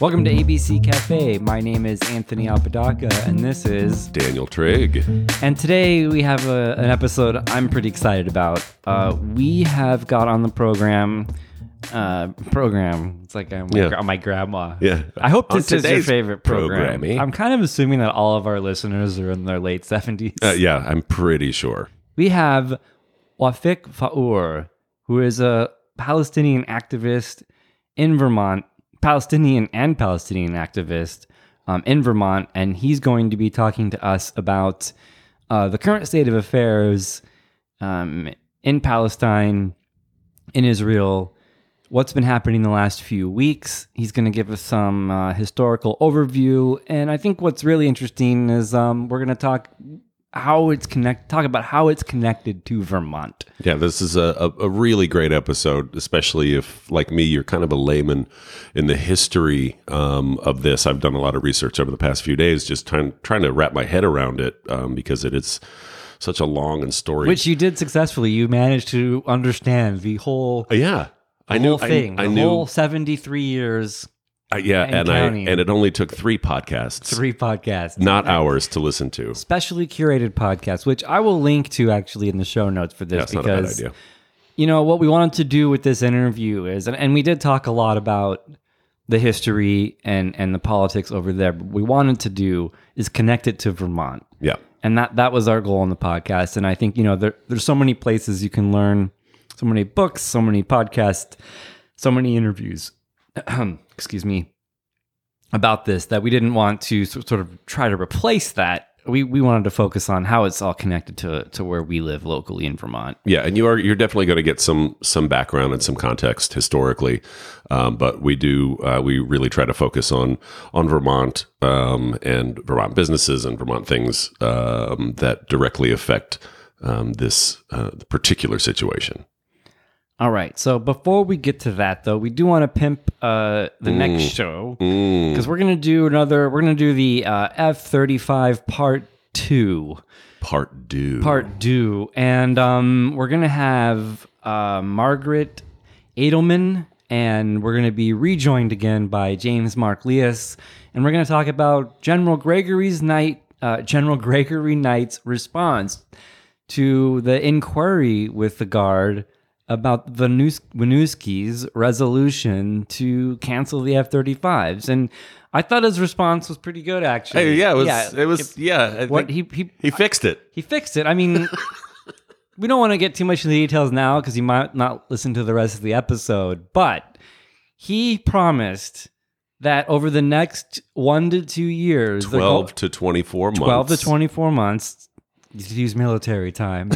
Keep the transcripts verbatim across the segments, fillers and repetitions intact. Welcome to A B C Cafe. My name is Anthony Alpidaka, and this is Daniel Trigg. And today we have a, an episode I'm pretty excited about. Uh, we have got on the program, uh, program. It's like I'm yeah. my, my grandma. Yeah. I hope this is your favorite program. Programmy. I'm kind of assuming that all of our listeners are in their late seventies. Uh, yeah, I'm pretty sure. We have Wafik Faour, who is a Palestinian activist in Vermont. Palestinian and Palestinian activist um, in Vermont, and he's going to be talking to us about uh, the current state of affairs um, in Palestine, in Israel, what's been happening the last few weeks. He's going to give us some uh, historical overview, and I think what's really interesting is um, we're going to talk how it's connect. Talk about how it's connected to Vermont. Yeah, this is a, a really great episode, especially if, like me, you're kind of a layman in the history um, of this. I've done a lot of research over the past few days, just trying trying to wrap my head around it um, because it is such a long and storied. Which you did successfully. You managed to understand the whole. Uh, yeah, the I knew. Whole thing, I, I the knew. Whole seventy-three years. Uh, yeah, and, and I and it only took three podcasts. Three podcasts. Not and hours to listen to. Specially curated podcasts, which I will link to actually in the show notes for this. Yeah, that's because, not a bad idea. You know, what we wanted to do with this interview is, and, and we did talk a lot about the history and, and the politics over there, but what we wanted to do is connect it to Vermont. Yeah. And that, that was our goal on the podcast. And I think, you know, there there's so many places you can learn, so many books, so many podcasts, so many interviews. Excuse me, about this, that we didn't want to sort of try to replace that. We we wanted to focus on how it's all connected to to where we live locally in Vermont. Yeah, and you are you're definitely going to get some some background and some context historically, um, but we do uh, we really try to focus on on Vermont um, and Vermont businesses and Vermont things um, that directly affect um, this uh, particular situation. All right, so before we get to that, though, we do want to pimp uh, the mm. next show, because mm. we're going to do another, we're going to do the uh, F thirty-five part two. Part two. Part two. And um, we're going to have uh, Margaret Edelman, and we're going to be rejoined again by James Mark Leas, and we're going to talk about General Gregory's Knight, uh, General Gregory Knight's response to the inquiry with the Guard about the Winooski's resolution to cancel the F thirty-fives, and I thought his response was pretty good, actually. Hey, yeah, it was. Yeah, it was, it, yeah what he he he fixed it. He fixed it. I mean, we don't want to get too much into the details now because you might not listen to the rest of the episode. But he promised that over the next one to two years, twelve to twenty-four months, twelve to twenty-four months. Use military time.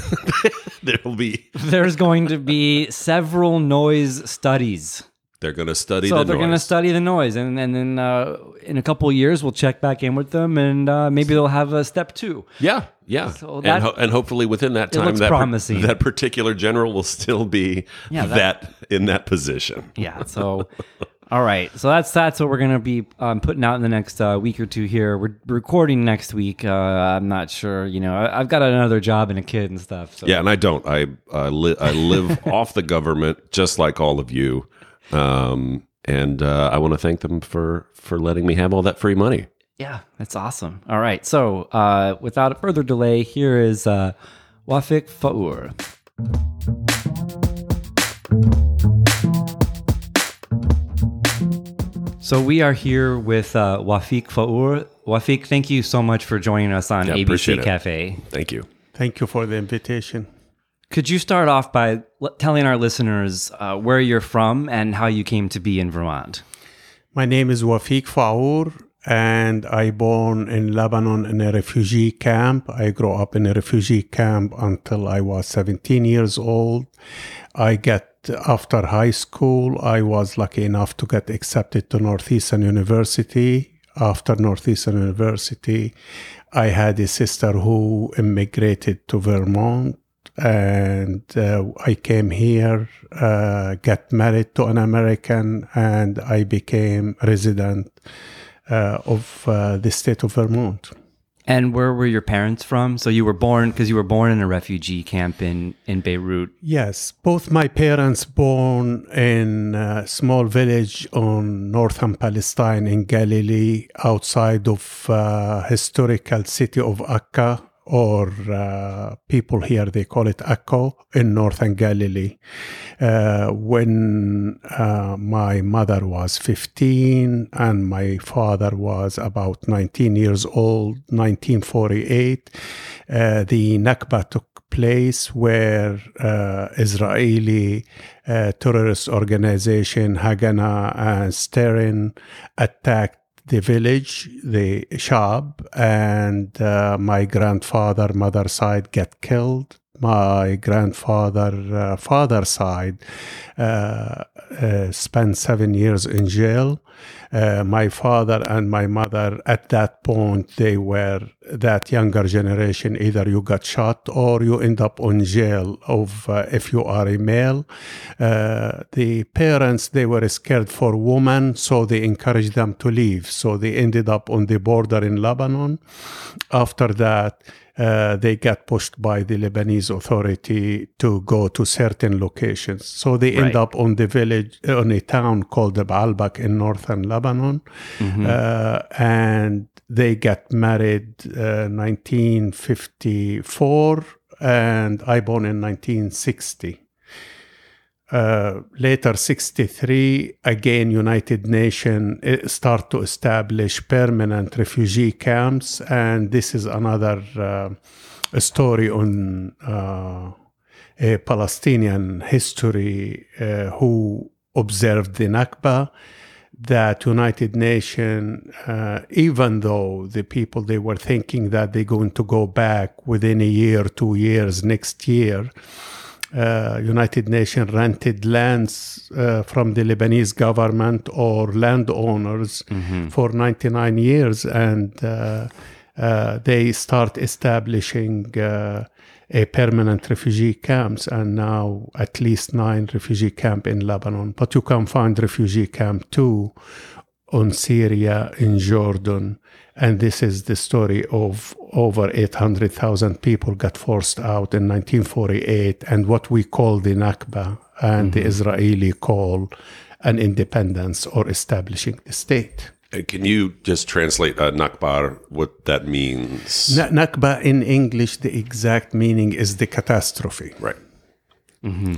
There'll be there's going to be several noise studies. They're going to study so the noise. So they're going to study the noise, and and then uh, in a couple of years we'll check back in with them, and uh, maybe they'll have a step two. Yeah, yeah. So that, and, ho- and hopefully within that time, that promising. Per- that particular general will still be yeah, that, that in that position. Yeah. So. All right, so that's that's what we're going to be um, putting out in the next uh, week or two here. We're recording next week. Uh, I'm not sure, you know, I, I've got another job and a kid and stuff. So. Yeah, and I don't. I uh, li- I live off the government just like all of you, um, and uh, I want to thank them for, for letting me have all that free money. Yeah, that's awesome. All right, so uh, without further delay, here is uh, Wafik Faour. So we are here with uh, Wafik Faour. Wafik, thank you so much for joining us on yeah, A B C Cafe. It. Thank you. Thank you for the invitation. Could you start off by l- telling our listeners uh, where you're from and how you came to be in Vermont? My name is Wafik Faour, and I born in Lebanon in a refugee camp. I grew up in a refugee camp until I was seventeen years old. I got After high school, I was lucky enough to get accepted to Northeastern University. After Northeastern University, I had a sister who immigrated to Vermont, and uh, I came here, uh, got married to an American, and I became resident uh, of uh, the state of Vermont. And where were your parents from? So you were born, because you were born in a refugee camp in, in Beirut. Yes. Both my parents born in a small village on northern Palestine in Galilee, outside of uh, historical city of Akka, or uh, people here, they call it Akka, in northern Galilee. Uh, when uh, my mother was fifteen and my father was about nineteen years old, nineteen forty-eight, uh, the Nakba took place, where uh, Israeli uh, terrorist organization Haganah and Stern attacked the village, the shab, and uh, my grandfather, mother's side, get killed. My grandfather, uh, father's side, uh, uh, spent seven years in jail. Uh, my father and my mother, at that point, they were that younger generation. Either you got shot or you end up in jail of uh, if you are a male. Uh, the parents, they were scared for women, so they encouraged them to leave. So they ended up on the border in Lebanon. After that, Uh, they got pushed by the Lebanese authority to go to certain locations. So they right. end up on the village, on a town called the Baalbek in northern Lebanon. Mm-hmm. Uh, and they got married uh, nineteen fifty-four, and I born in nineteen sixty. Uh, later, sixty-three, again, United Nations start to establish permanent refugee camps. And this is another uh, story on uh, a Palestinian history uh, who observed the Nakba, that United Nations, uh, even though the people, they were thinking that they're going to go back within a year, two years, next year, Uh, United Nations rented lands uh, from the Lebanese government or landowners mm-hmm. for ninety-nine years, and uh, uh, they start establishing uh, a permanent refugee camps, and now at least nine refugee camps in Lebanon. But you can find refugee camp too on Syria, in Jordan. And this is the story of over eight hundred thousand people got forced out in nineteen forty-eight, and what we call the Nakba, and mm-hmm. the Israeli call an independence or establishing the state. Can you just translate uh, Nakba, what that means? Na- Nakba in English, the exact meaning is the catastrophe. Right. Mm-hmm.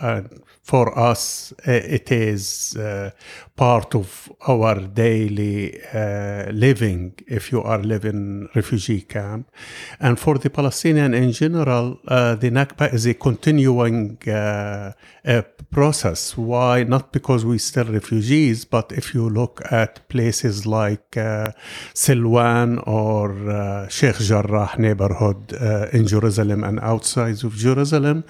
Uh, for us, it is uh, part of our daily uh, living if you are living in refugee camp. And for the Palestinian in general, uh, the Nakba is a continuing uh, uh, process. Why? Not because we're still refugees, but if you look at places like uh, Silwan or uh, Sheikh Jarrah neighborhood uh, in Jerusalem and outside of Jerusalem,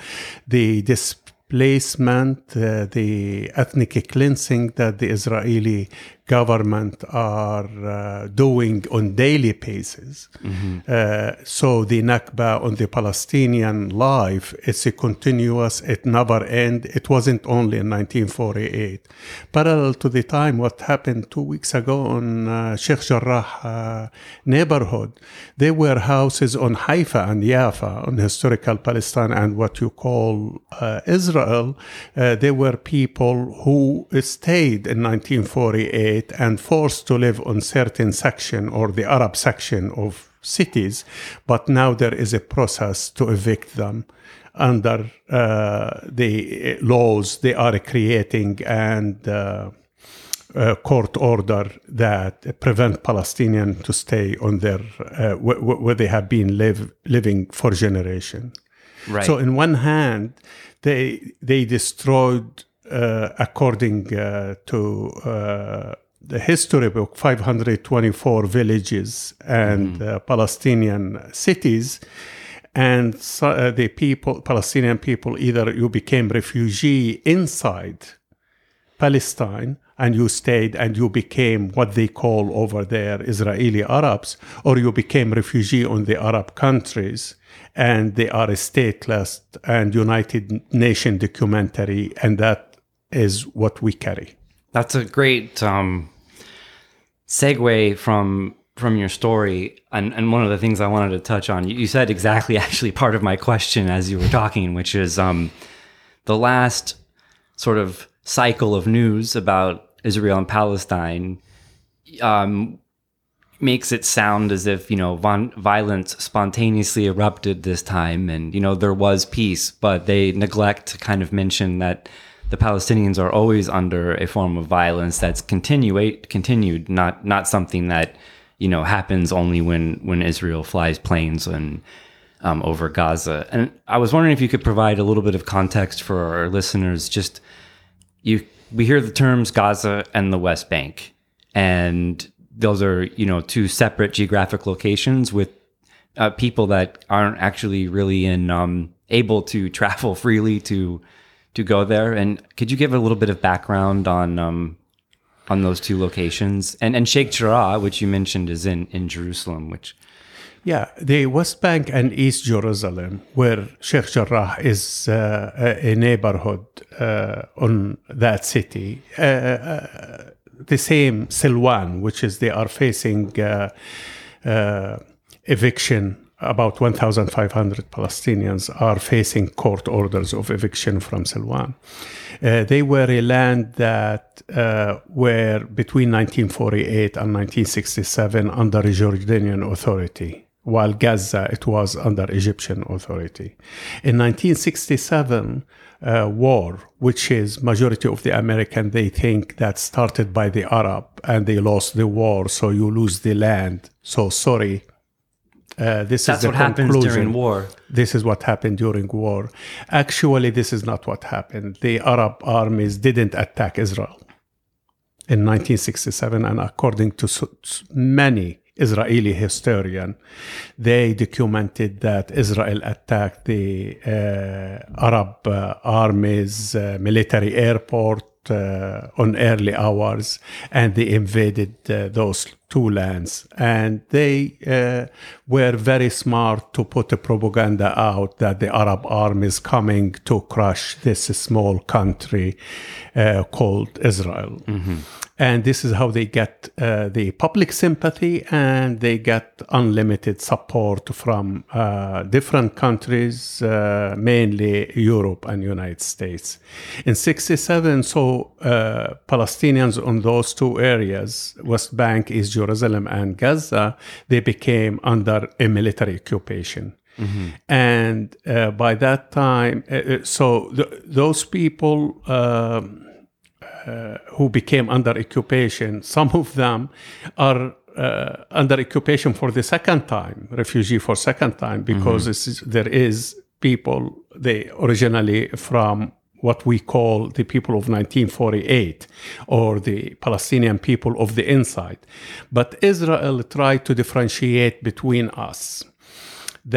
the displacement, uh, the ethnic cleansing that the Israeli government are uh, doing on daily basis. Mm-hmm. Uh, so the Nakba on the Palestinian life, it's a continuous, it never end. It wasn't only in nineteen forty-eight. Parallel to the time, what happened two weeks ago on uh, Sheikh Jarrah uh, neighborhood, there were houses on Haifa and Yafa, on historical Palestine and what you call uh, Israel. Uh, there were people who stayed in nineteen forty-eight and forced to live on certain section or the Arab section of cities, but now there is a process to evict them under uh, the laws they are creating and uh, uh, court order that prevent Palestinians to stay on their uh, w- w- where they have been live, living for generation. Right. So in one hand, they they destroyed. Uh, according uh, to uh, the history book, five hundred twenty-four villages and mm-hmm. uh, Palestinian cities, and so, uh, the people, Palestinian people, either you became refugee inside Palestine and you stayed and you became what they call over there Israeli Arabs, or you became refugee on the Arab countries and they are stateless, and United Nations documentary, and that is what we carry. That's a great um, segue from from your story, and, and one of the things I wanted to touch on, you, you said exactly actually part of my question as you were talking, which is um, the last sort of cycle of news about Israel and Palestine um, makes it sound as if, you know, von- violence spontaneously erupted this time, and, you know, there was peace, but they neglect to kind of mention that the Palestinians are always under a form of violence that's continuate continued, not not something that, you know, happens only when when Israel flies planes and um, over Gaza. And I was wondering if you could provide a little bit of context for our listeners. Just you, we hear the terms Gaza and the West Bank, and those are, you know, two separate geographic locations with uh, people that aren't actually really in um, able to travel freely to. to go there. And could you give a little bit of background on um, on those two locations? And and Sheikh Jarrah, which you mentioned, is in, in Jerusalem, which... Yeah, the West Bank and East Jerusalem, where Sheikh Jarrah is uh, a, a neighborhood uh, on that city. Uh, uh, the same Silwan, which is they are facing uh, uh, eviction. About one thousand five hundred Palestinians are facing court orders of eviction from Silwan. Uh, they were a land that uh, were between nineteen forty-eight and nineteen sixty-seven under Jordanian authority, while Gaza, it was under Egyptian authority. In nineteen sixty-seven uh, war, which is majority of the American, they think that started by the Arab, and they lost the war, so you lose the land, so sorry. Uh, this That's is the what conclusion. Happens during war. This is what happened during war. Actually, this is not what happened. The Arab armies didn't attack Israel in nineteen sixty-seven, and according to many Israeli historians, they documented that Israel attacked the uh, Arab uh, armies, uh, military airport, Uh, on early hours, and they invaded uh, those two lands, and they uh, were very smart to put the propaganda out that the Arab army is coming to crush this small country uh, called Israel. Mm-hmm. And this is how they get uh, the public sympathy, and they get unlimited support from uh, different countries, uh, mainly Europe and United States. In sixty-seven, so uh, Palestinians on those two areas, West Bank, East Jerusalem, and Gaza, they became under a military occupation. Mm-hmm. And uh, by that time, uh, so th- those people... Uh, Uh, who became under occupation, some of them are uh, under occupation for the second time, refugee for second time, because mm-hmm. this is, there is people, they originally from what we call the people of nineteen forty-eight, or the Palestinian people of the inside. But Israel tried to differentiate between us.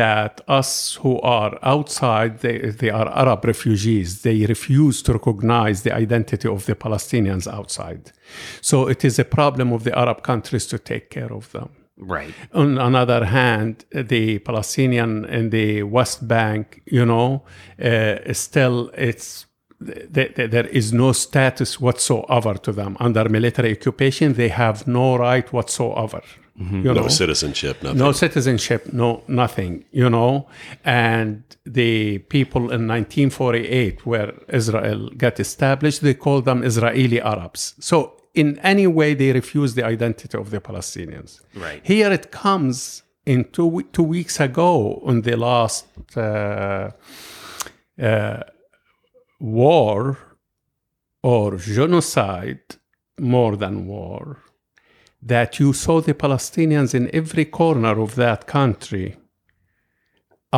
That us who are outside, they, they are Arab refugees. They refuse to recognize the identity of the Palestinians outside. So it is a problem of the Arab countries to take care of them. Right. On another hand, the Palestinian in the West Bank, you know, uh, still it's... there is no status whatsoever to them. Under military occupation, they have no right whatsoever. Mm-hmm. You know? No citizenship, nothing. No citizenship, no nothing, you know. And the people in nineteen forty-eight, where Israel got established, they called them Israeli Arabs. So in any way, they refuse the identity of the Palestinians. Right. Here it comes in two, two weeks ago on the last... Uh, uh, war or genocide, more than war, that you saw the Palestinians in every corner of that country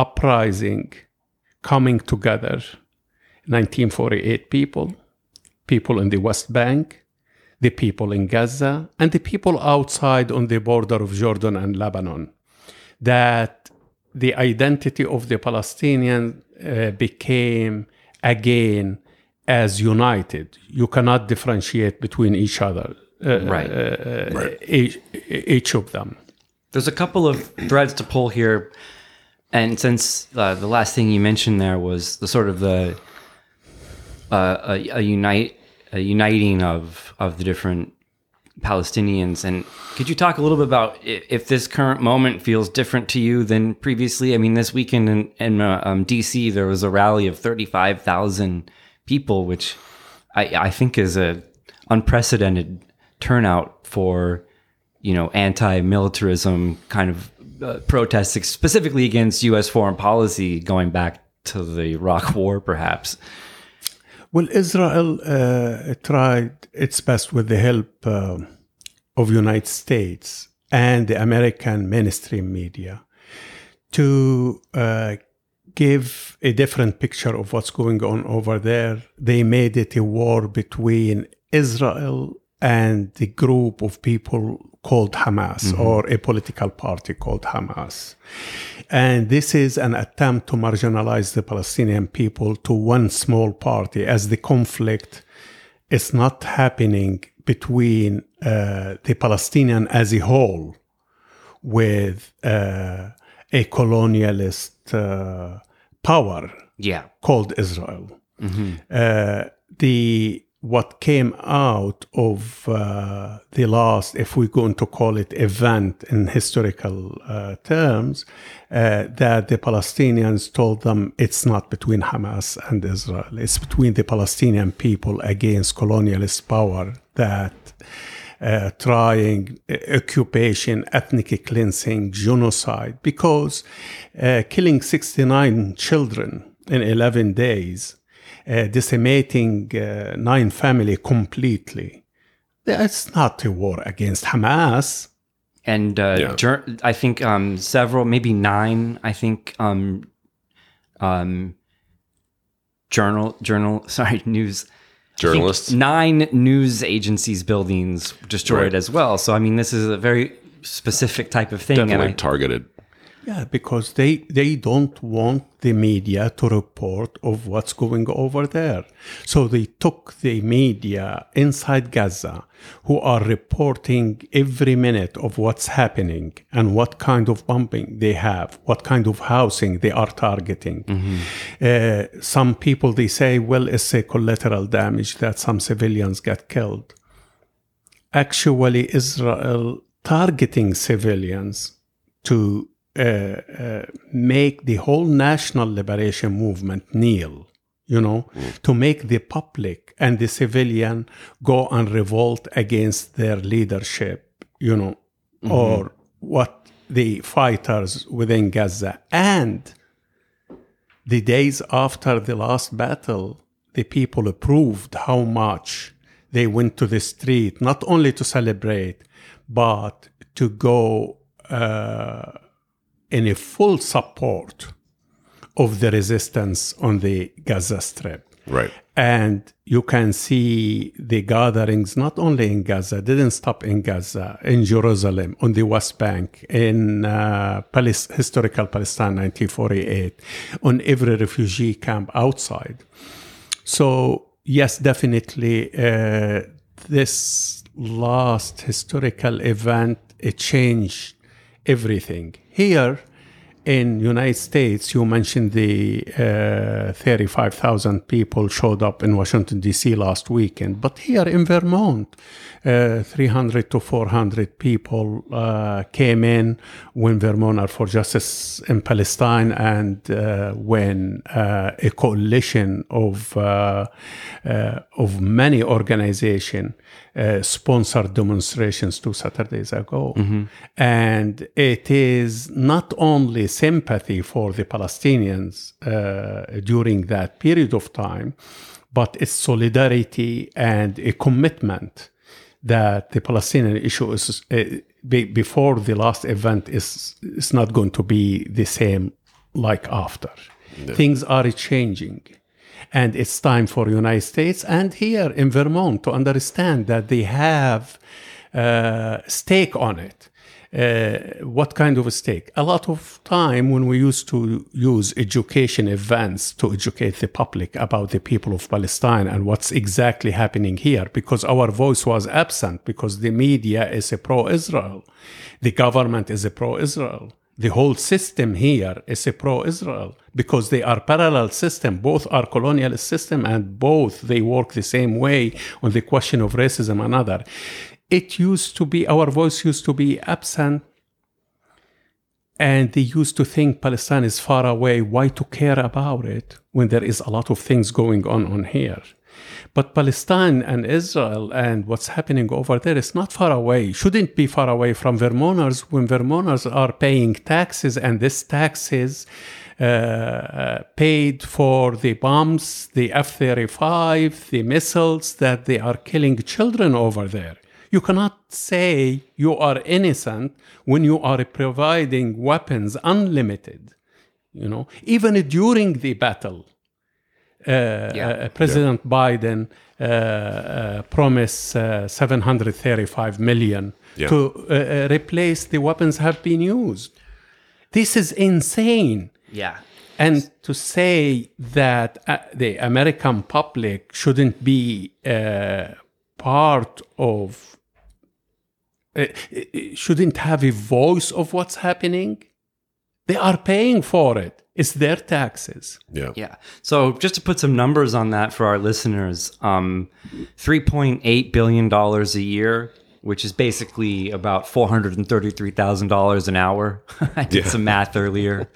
uprising, coming together. nineteen forty-eight people, people in the West Bank, the people in Gaza, and the people outside on the border of Jordan and Lebanon, that the identity of the Palestinians uh, became again as united. You cannot differentiate between each other, uh, right. Uh, right. Each, each of them. There's a couple of threads to pull here. And since uh, the last thing you mentioned there was the sort of the uh, a, a unite a uniting of of the different Palestinians. And could you talk a little bit about if this current moment feels different to you than previously? I mean, this weekend in, in uh, um, D C, there was a rally of thirty-five thousand people, which I, I think is a unprecedented turnout for, you know, anti-militarism kind of uh, protests, specifically against U S foreign policy going back to the Iraq War, perhaps. Well, Israel uh, tried its best with the help uh, of United States and the American mainstream media to uh, give a different picture of what's going on over there. They made it a war between Israel and the group of people called Hamas, mm-hmm. or a political party called Hamas. And this is an attempt to marginalize the Palestinian people to one small party, as the conflict is not happening between uh, the Palestinian as a whole with uh, a colonialist uh, power yeah. called Israel. Mm-hmm. Uh, the What came out of uh, the last, if we're going to call it event in historical uh, terms, uh, that the Palestinians told them it's not between Hamas and Israel. It's between the Palestinian people against colonialist power that uh, trying occupation, ethnic cleansing, genocide, because uh, killing sixty-nine children in eleven days, Uh, decimating uh, nine families completely. That's not a war against Hamas. And uh, yeah. ger- I think um, several, maybe nine, I think, um, um, journal, journal, sorry, news. Journalists? Nine news agencies' buildings destroyed right. as well. So, I mean, this is a very specific type of thing. Definitely and I, targeted. Yeah, because they, they don't want the media to report of what's going over there. So they took the media inside Gaza, who are reporting every minute of what's happening and what kind of bombing they have, what kind of housing they are targeting. Mm-hmm. Uh, some people, they say, well, it's a collateral damage that some civilians got killed. Actually, Israel targeting civilians to Uh, uh, make the whole national liberation movement kneel, you know, mm. to make the public and the civilian go and revolt against their leadership, you know, mm-hmm. or what the fighters within Gaza. And the days after the last battle, the people proved how much they went to the street, not only to celebrate, but to go Uh, in a full support of the resistance on the Gaza Strip. Right. And you can see the gatherings not only in Gaza, didn't stop in Gaza, in Jerusalem, on the West Bank, in uh, Palis- historical Palestine nineteen forty-eight, on every refugee camp outside. So, yes, definitely uh, this last historical event, it changed everything. Here in United States, you mentioned the uh, thirty-five thousand people showed up in Washington, D C last weekend. But here in Vermont, uh, three hundred to four hundred people uh, came in when Vermont are for Justice in Palestine and uh, when uh, a coalition of, uh, uh, of many organizations Uh, sponsored demonstrations two Saturdays ago. Mm-hmm. And it is not only sympathy for the Palestinians uh, during that period of time, but it's solidarity and a commitment that the Palestinian issue is uh, be, before the last event is, is not going to be the same like after. No. Things are changing. And it's time for United States and here in Vermont to understand that they have uh, stake on it. Uh, what kind of a stake? A lot of time when we used to use education events to educate the public about the people of Palestine and what's exactly happening here, because our voice was absent, because the media is a pro-Israel. The government is a pro-Israel. The whole system here is a pro-Israel because they are parallel system. Both are colonialist system and both they work the same way on the question of racism and other. it used to be, our voice used to be absent, and they used to think Palestine is far away. Why to care about it when there is a lot of things going on on here? But Palestine and Israel and what's happening over there is not far away. Shouldn't be far away from Vermonters when Vermonters are paying taxes, and these taxes uh, paid for the bombs, the F thirty-five, the missiles that they are killing children over there. You cannot say you are innocent when you are providing weapons unlimited, you know, even during the battle. Uh, yeah. uh, President yeah. Biden uh, uh, promised uh, seven hundred thirty-five million yeah. to uh, replace the weapons have been used. This is insane. Yeah. And to say that uh, the American public shouldn't be uh, part of, uh, shouldn't have a voice of what's happening, they are paying for it. It's their taxes. Yeah. Yeah. So just to put some numbers on that for our listeners, um, three point eight billion dollars a year, which is basically about four hundred thirty-three thousand dollars an hour. I did yeah. some math earlier.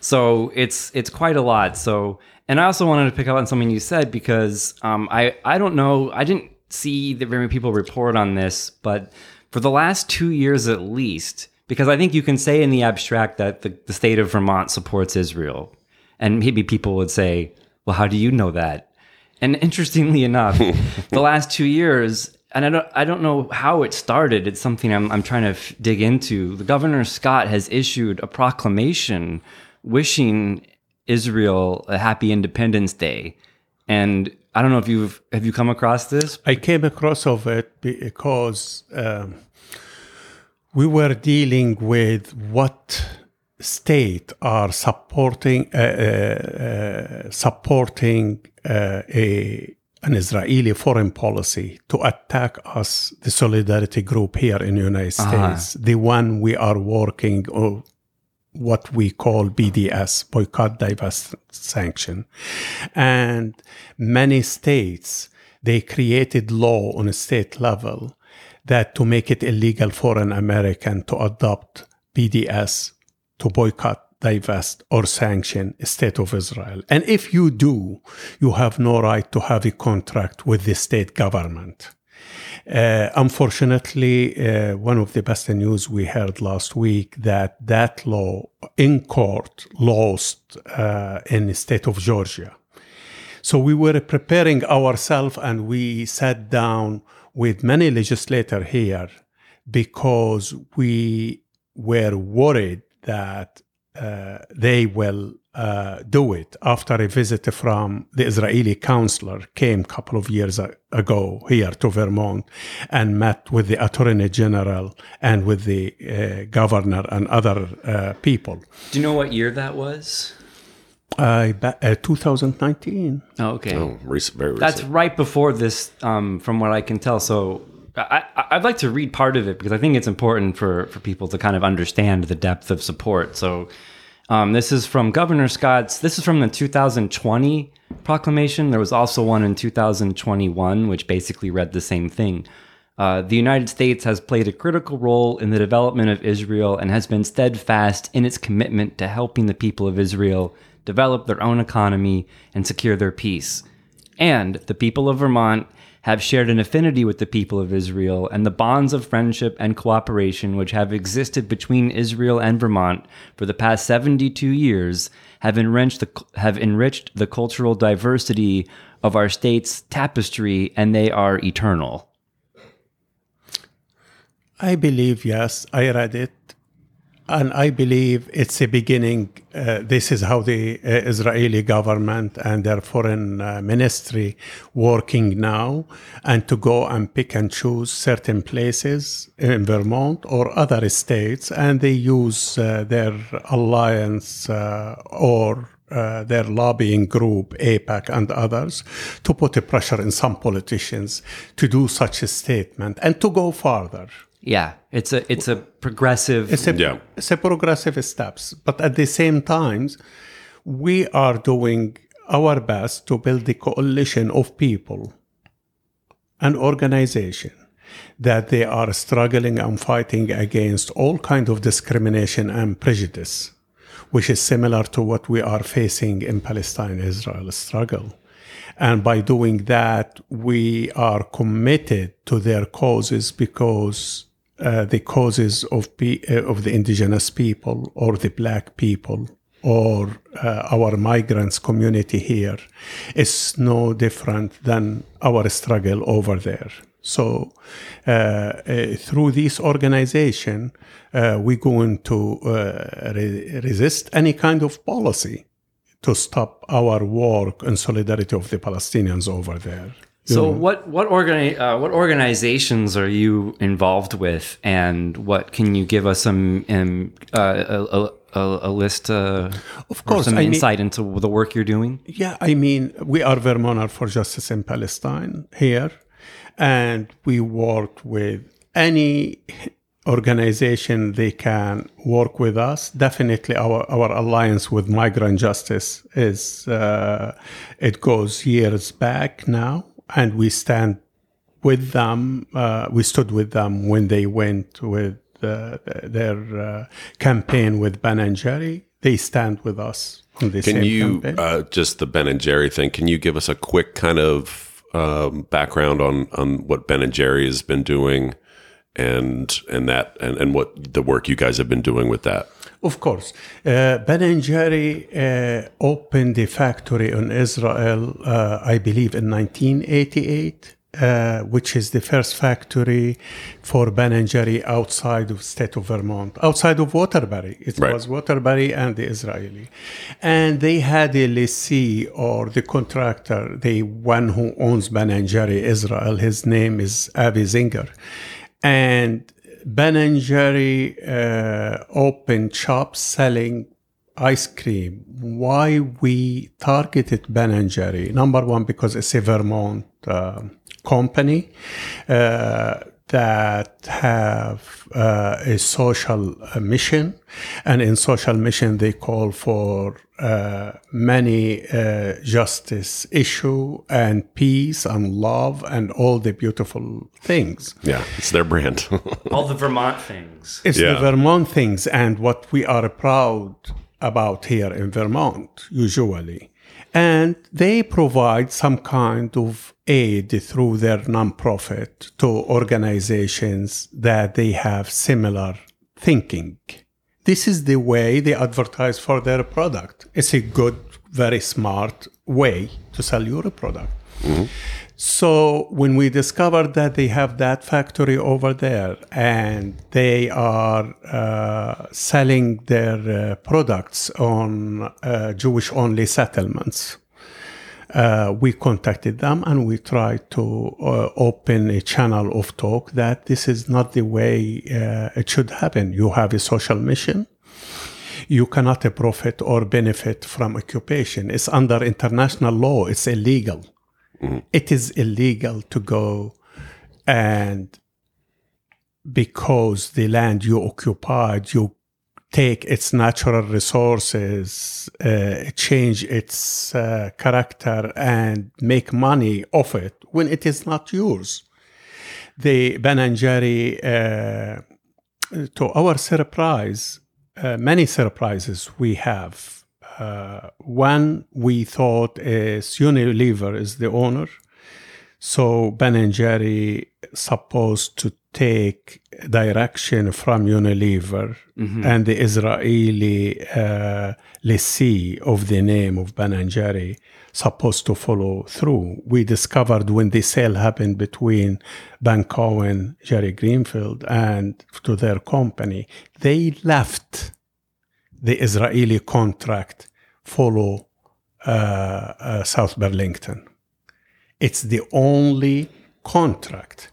So it's it's quite a lot. So, and I also wanted to pick up on something you said, because um, I, I don't know, I didn't see that very many people report on this, but for the last two years at least, because I think you can say in the abstract that the, the state of Vermont supports Israel. And maybe people would say, well, how do you know that? And interestingly enough, the last two years, and I don't I don't know how it started. It's something I'm, I'm trying to f- dig into. The Governor Scott has issued a proclamation wishing Israel a happy Independence Day. And I don't know if you've, have you come across this? I came across of it because... Um we were dealing with what state are supporting uh, uh, supporting uh, a, an Israeli foreign policy to attack us, the Solidarity Group here in the United States, uh-huh. the one we are working on, what we call B D S, Boycott, Divest, Sanction. And many states, they created law on a state level that to make it illegal for an American to adopt B D S, to boycott, divest, or sanction the state of Israel. And if you do, you have no right to have a contract with the state government. Uh, unfortunately, uh, one of the best news we heard last week, that that law in court lost uh, in the state of Georgia. So we were preparing ourselves, and we sat down with many legislators here because we were worried that uh, they will uh, do it. After a visit from the Israeli counselor came a couple of years ago here to Vermont and met with the Attorney General and with the uh, governor and other uh, people. Do you know what year that was? Uh, uh, two thousand nineteen. Oh, okay. Oh, recent, very recent. That's right before this, um, from what I can tell. So I, I'd like to read part of it because I think it's important for, for people to kind of understand the depth of support. So um, this is from Governor Scott's, this is from the two thousand twenty proclamation. There was also one in two thousand twenty-one, which basically read the same thing. Uh, the United States has played a critical role in the development of Israel and has been steadfast in its commitment to helping the people of Israel develop their own economy, and secure their peace. And the people of Vermont have shared an affinity with the people of Israel, and the bonds of friendship and cooperation which have existed between Israel and Vermont for the past seventy-two years have enriched the, have enriched the cultural diversity of our state's tapestry, and they are eternal. I believe, yes, I read it. And I believe it's a beginning. Uh, this is how the uh, Israeli government and their foreign uh, ministry working now, and to go and pick and choose certain places in Vermont or other states, and they use uh, their alliance uh, or uh, their lobbying group, AIPAC and others, to put a pressure on some politicians to do such a statement and to go farther. Yeah, it's a it's a progressive. It's a, yeah. it's a progressive steps, but at the same time, we are doing our best to build a coalition of people, an organization that they are struggling and fighting against all kind of discrimination and prejudice, which is similar to what we are facing in Palestine-Israel struggle. And by doing that, we are committed to their causes because uh, the causes of, pe- of the indigenous people or the black people or uh, our migrants community here is no different than our struggle over there. So uh, uh, through this organization, uh, we're going to uh, re- resist any kind of policy to stop our work in solidarity of the Palestinians over there. You so know? what what organi- uh, what organizations are you involved with, and what can you give us some um, uh, a, a, a list uh, of course, some I insight mean, into the work you're doing? Yeah, I mean, we are Vermonter for Justice in Palestine here, and we work with any organization they can work with us. Definitely our, our alliance with Migrant Justice is, uh, it goes years back now, and we stand with them. Uh, we stood with them when they went with uh, their uh, campaign with Ben and Jerry. They stand with us on this campaign. Can you, uh, just the Ben and Jerry thing, can you give us a quick kind of um, background on, on what Ben and Jerry has been doing? And and that and, and what the work you guys have been doing with that? Of course. Uh, Ben and Jerry uh, opened a factory in Israel, uh, I believe, in nineteen eighty-eight, uh, which is the first factory for Ben and Jerry outside of the state of Vermont, outside of Waterbury. It right. was Waterbury and the Israeli. And they had a lessee, or the contractor, the one who owns Ben and Jerry Israel. His name is Avi Zinger. And Ben and Jerry uh, opened shops selling ice cream. Why we targeted Ben and Jerry? Number one, because it's a Vermont uh, company uh, that have uh, a social mission. And in social mission, they call for uh, many uh, justice issue and peace and love and all the beautiful things. Yeah, it's their brand. All the Vermont things. It's yeah. the Vermont things, and what we are proud about here in Vermont, usually. And they provide some kind of aid through their nonprofit to organizations that they have similar thinking. This is the way they advertise for their product. It's a good, very smart way to sell your product. Mm-hmm. So when we discovered that they have that factory over there and they are uh, selling their uh, products on uh, Jewish-only settlements, Uh, we contacted them and we tried to uh, open a channel of talk that this is not the way uh, it should happen. You have a social mission. You cannot uh, profit or benefit from occupation. It's under international law. It's illegal. Mm-hmm. It is illegal to go and because the land you occupied, you take its natural resources, uh, change its uh, character, and make money off it when it is not yours. The Ben and Jerry, uh, to our surprise, uh, many surprises we have. Uh, one, we thought is Unilever is the owner. So Ben and Jerry supposed to take direction from Unilever, mm-hmm. and the Israeli uh, lessee of the name of Ben and Jerry supposed to follow through. We discovered when the sale happened between Ben Cohen, Jerry Greenfield, and to their company, they left the Israeli contract follow uh, uh, South Burlington. It's the only contract.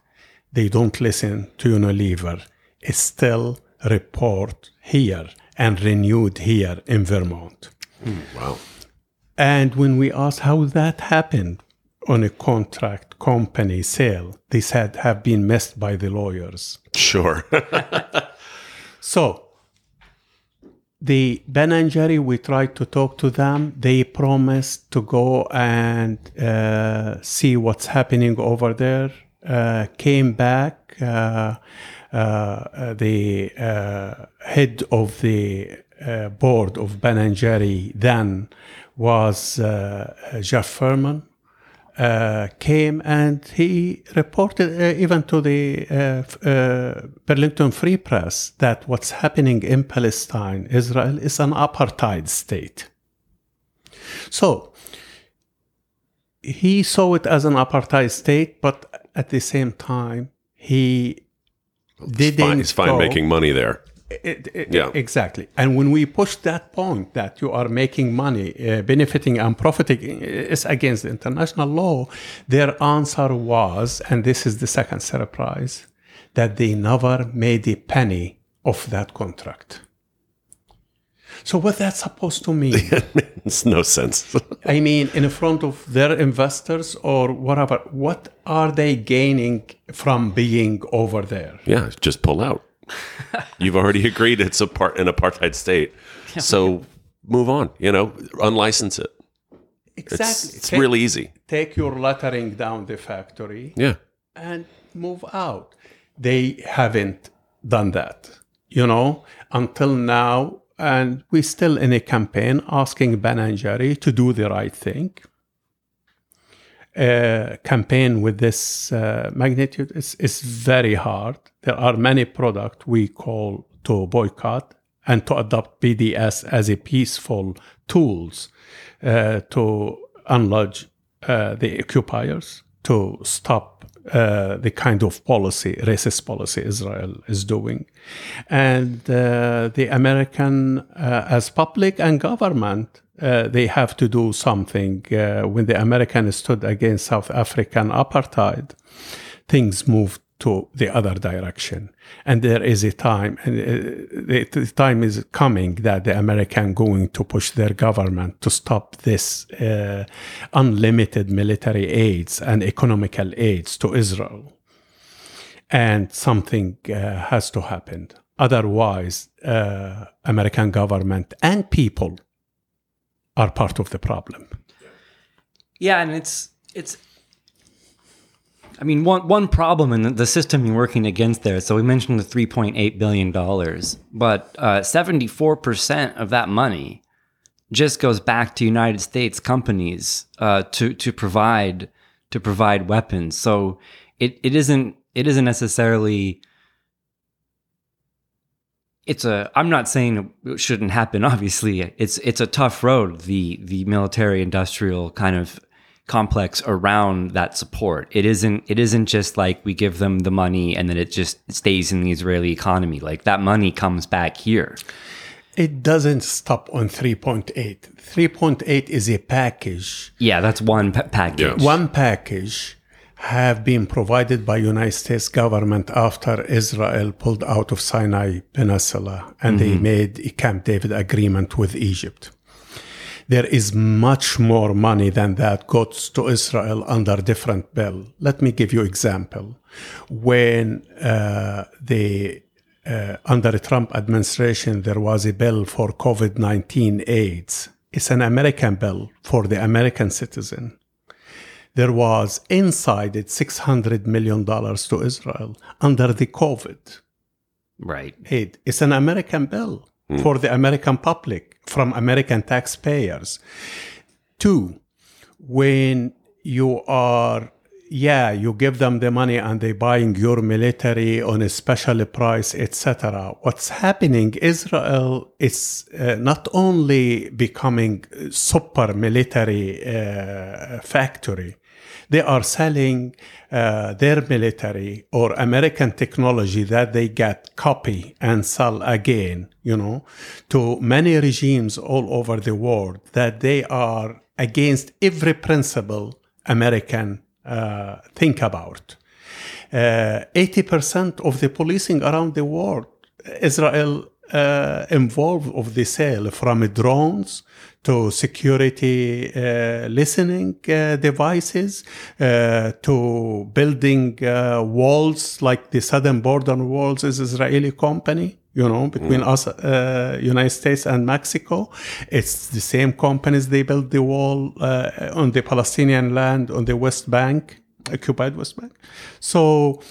They don't listen to Unilever. It's still report here and renewed here in Vermont. Mm, wow. And when we asked how that happened on a contract company sale, they said have been missed by the lawyers. Sure. So, the Ben and Jerry, we tried to talk to them. They promised to go and uh, see what's happening over there. uh, came back. Uh, uh, the uh, head of the uh, board of Ben and Jerry then was uh, Jeff Furman. Uh, came and he reported uh, even to the uh, uh, Burlington Free Press that what's happening in Palestine, Israel, is an apartheid state. So he saw it as an apartheid state, but at the same time, he it's didn't fine, It's fine go. making money there. It, it, yeah. Exactly. And when we push that point that you are making money, uh, benefiting and profiting, it's against international law, their answer was, and this is the second surprise, that they never made a penny of that contract. So what that's supposed to mean? It's no sense. I mean, in front of their investors or whatever, what are they gaining from being over there? Yeah, just pull out. You've already agreed it's a part an apartheid state, so move on. You know, unlicense it. Exactly, it's, it's take, really easy. Take your lettering down the factory, yeah, and move out. They haven't done that, you know, until now, and we're still in a campaign asking Ben and Jerry to do the right thing. Uh, campaign with this uh, magnitude is, is very hard. There are many products we call to boycott and to adopt B D S as a peaceful tools uh, to unlodge uh, the occupiers, to stop uh, the kind of policy, racist policy Israel is doing. And uh, the American uh, as public and government, Uh, they have to do something. Uh, when the Americans stood against South African apartheid, things moved to the other direction. And there is a time, and uh, the time is coming that the American going to push their government to stop this uh, unlimited military aids and economical aids to Israel. And something uh, has to happen. Otherwise, uh, American government and people are part of the problem. Yeah, and it's it's. I mean, one one problem in the system you're working against there. So we mentioned the three point eight billion dollars, but uh, seventy-four percent of that money just goes back to United States companies uh, to to provide to provide weapons. So it, it isn't it isn't necessarily. It's a. I'm not saying it shouldn't happen. Obviously, it's it's a tough road. The the military industrial kind of complex around that support. It isn't. It isn't just like we give them the money and then it just stays in the Israeli economy. Like that money comes back here. It doesn't stop on three point eight. three point eight is a package. Yeah, that's one pa- package. Yeah. One package have been provided by United States government after Israel pulled out of Sinai Peninsula and mm-hmm. they made a Camp David agreement with Egypt. There is much more money than that goes to Israel under different bill. Let me give you example. When uh, the uh, under the Trump administration, there was a bill for COVID nineteen aids. It's an American bill for the American citizen. There was inside it six hundred million dollars to Israel under the COVID. Right. It, it's an American bill mm. for the American public from American taxpayers. Two, when you are, yeah, you give them the money and they're buying your military on a special price, et cetera. What's happening, Israel is uh, not only becoming super military uh, factory, they are selling uh, their military or American technology that they get copy and sell again, you know, to many regimes all over the world that they are against every principle American uh, think about. Uh, eighty percent of the policing around the world, Israel uh, involved of the sale from drones to security uh, listening uh, devices, uh, to building uh, walls like the southern border walls is Israeli company, you know, between mm. us, uh, United States and Mexico. It's the same companies, they build the wall uh, on the Palestinian land on the West Bank occupied West Bank. So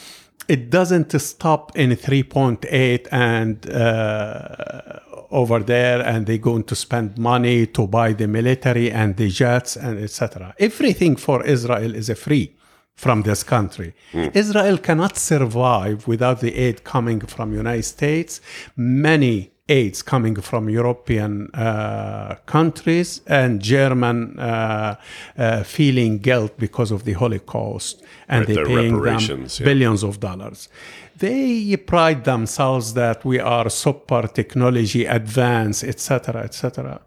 it doesn't stop in three point eight and uh, over there, and they're going to spend money to buy the military and the jets and et cetera. Everything for Israel is a free from this country. Mm. Israel cannot survive without the aid coming from United States. Many aids coming from European uh, countries, and German uh, uh, feeling guilt because of the Holocaust, and right, they're paying them billions yeah. of dollars. They pride themselves that we are super technology advanced, et cetera, et cetera.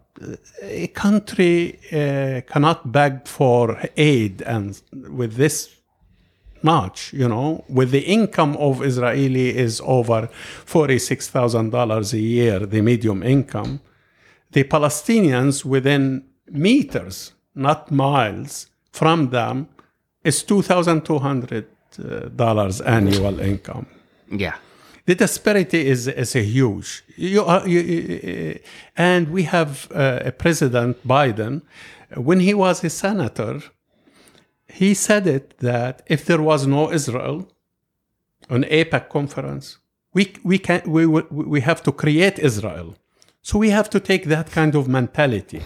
A country uh, cannot beg for aid, and with this much, you know, with the income of Israeli is over forty-six thousand dollars a year, the medium income. The Palestinians within meters, not miles, from them is two thousand two hundred dollars annual income. Yeah. The disparity is, is a huge. You are, you, you, and we have uh, a President Biden, when he was a senator, he said it that if there was no Israel on AIPAC conference, we we can we we have to create Israel. So we have to take that kind of mentality,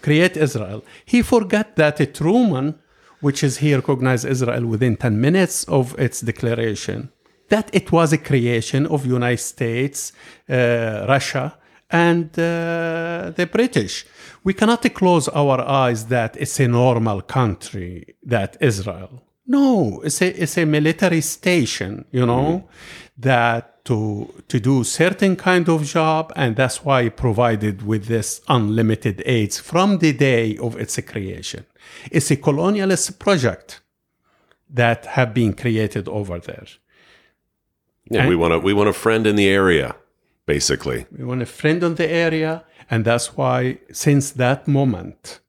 create Israel. He forgot that a Truman, which is he recognized Israel within ten minutes of its declaration, that it was a creation of United States, uh, Russia, and uh, the British. We cannot close our eyes that it's a normal country, that Israel. No, it's a, it's a military station, you know, mm-hmm. that to to do certain kind of job, and that's why it provided with this unlimited aids from the day of its creation. It's a colonialist project that have been created over there. Yeah, and we want a, we want a friend in the area. Basically, we want a friend on the area, and that's why since that moment,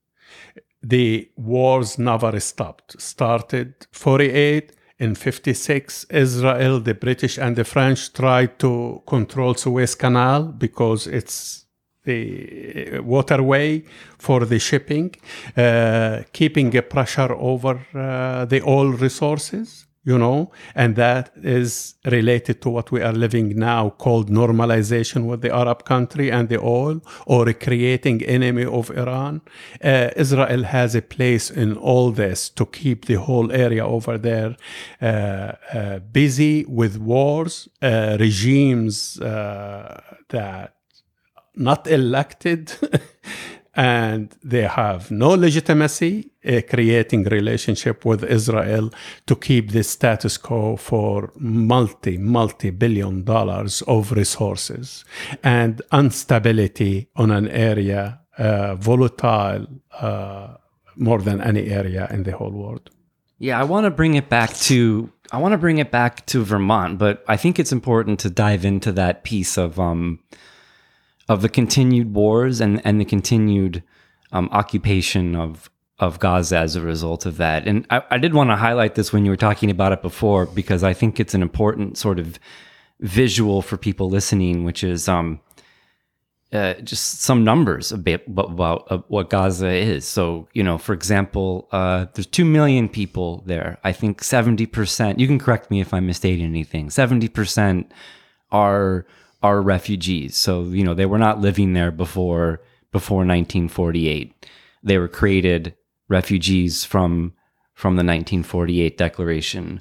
the wars never stopped. Started forty-eight, in fifty-six, Israel, the British, and the French tried to control Suez Canal because it's the waterway for the shipping, uh, keeping a pressure over uh, the oil resources. You know, and that is related to what we are living now called normalization with the Arab country and the oil, or creating enemy of Iran. Uh, Israel has a place in all this to keep the whole area over there uh, uh, busy with wars, uh, regimes uh, that not elected and they have no legitimacy, uh, creating relationship with Israel to keep the status quo for multi, multi-billion dollars of resources and instability on an area, uh, volatile uh, more than any area in the whole world. Yeah, I want to bring it back to I want to bring it back to Vermont, but I think it's important to dive into that piece of. Um, Of the continued wars and, and the continued um, occupation of, of Gaza as a result of that. And I, I did want to highlight this when you were talking about it before, because I think it's an important sort of visual for people listening, which is um, uh, just some numbers about, about what Gaza is. So, you know, for example, uh, there's two million people there. I think seventy percent, you can correct me if I'm misstating anything, seventy percent are... are refugees. So, you know, they were not living there before before nineteen forty-eight. They were created refugees from from the nineteen forty-eight declaration.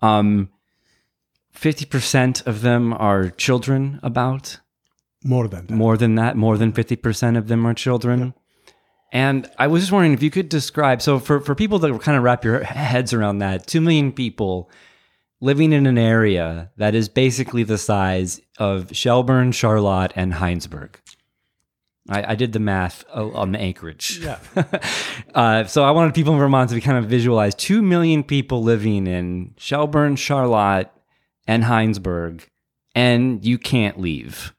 Um, fifty percent of them are children about. More than that. More than that. More than fifty percent of them are children. Yeah. And I was just wondering if you could describe, so for, for people that kind of wrap your heads around that, two million people living in an area that is basically the size of Shelburne, Charlotte, and Hinesburg. I, I did the math on the acreage. Yeah. uh, so I wanted people in Vermont to kind of visualize two million people living in Shelburne, Charlotte, and Hinesburg, and you can't leave.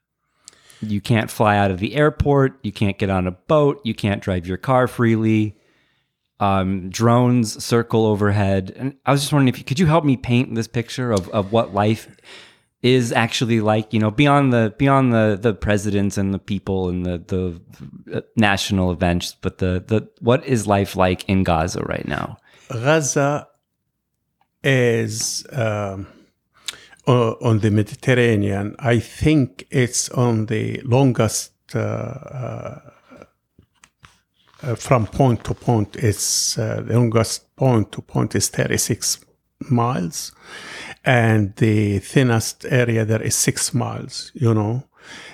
You can't fly out of the airport. You can't get on a boat. You can't drive your car freely. Um, drones circle overhead. And I was just wondering if you, could you help me paint this picture of, of what life is actually like, you know, beyond the, beyond the, the presidents and the people and the, the national events, but the, the, what is life like in Gaza right now? Gaza is um, uh, on the Mediterranean. I think it's on the longest uh, uh, uh, from point to point. It's uh, the longest point to point is thirty-six miles, and the thinnest area there is six miles. You know,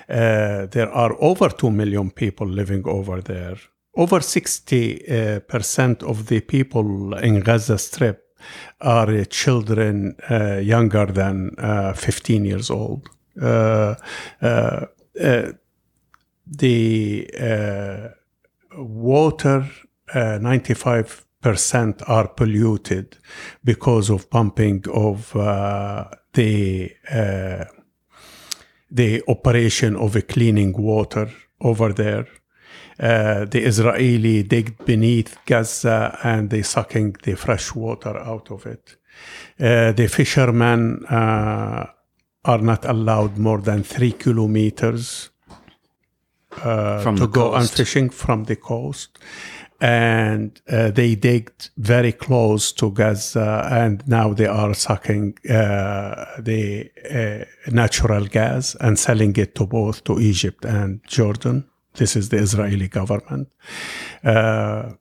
uh, there are over two million people living over there. Over sixty percent of the people in Gaza Strip are uh, children uh, younger than uh, fifteen years old. Uh, uh, uh, the uh, water, uh, ninety-five percent are polluted because of pumping of uh, the uh, the operation of a cleaning water over there. Uh, the Israeli dig beneath Gaza and they sucking the fresh water out of it. Uh, the fishermen uh, are not allowed more than three kilometers uh, from to go and fishing from the coast. And uh, they digged very close to Gaza, and now they are sucking uh, the uh, natural gas and selling it to both to Egypt and Jordan. This is the Israeli government. Uh, uh,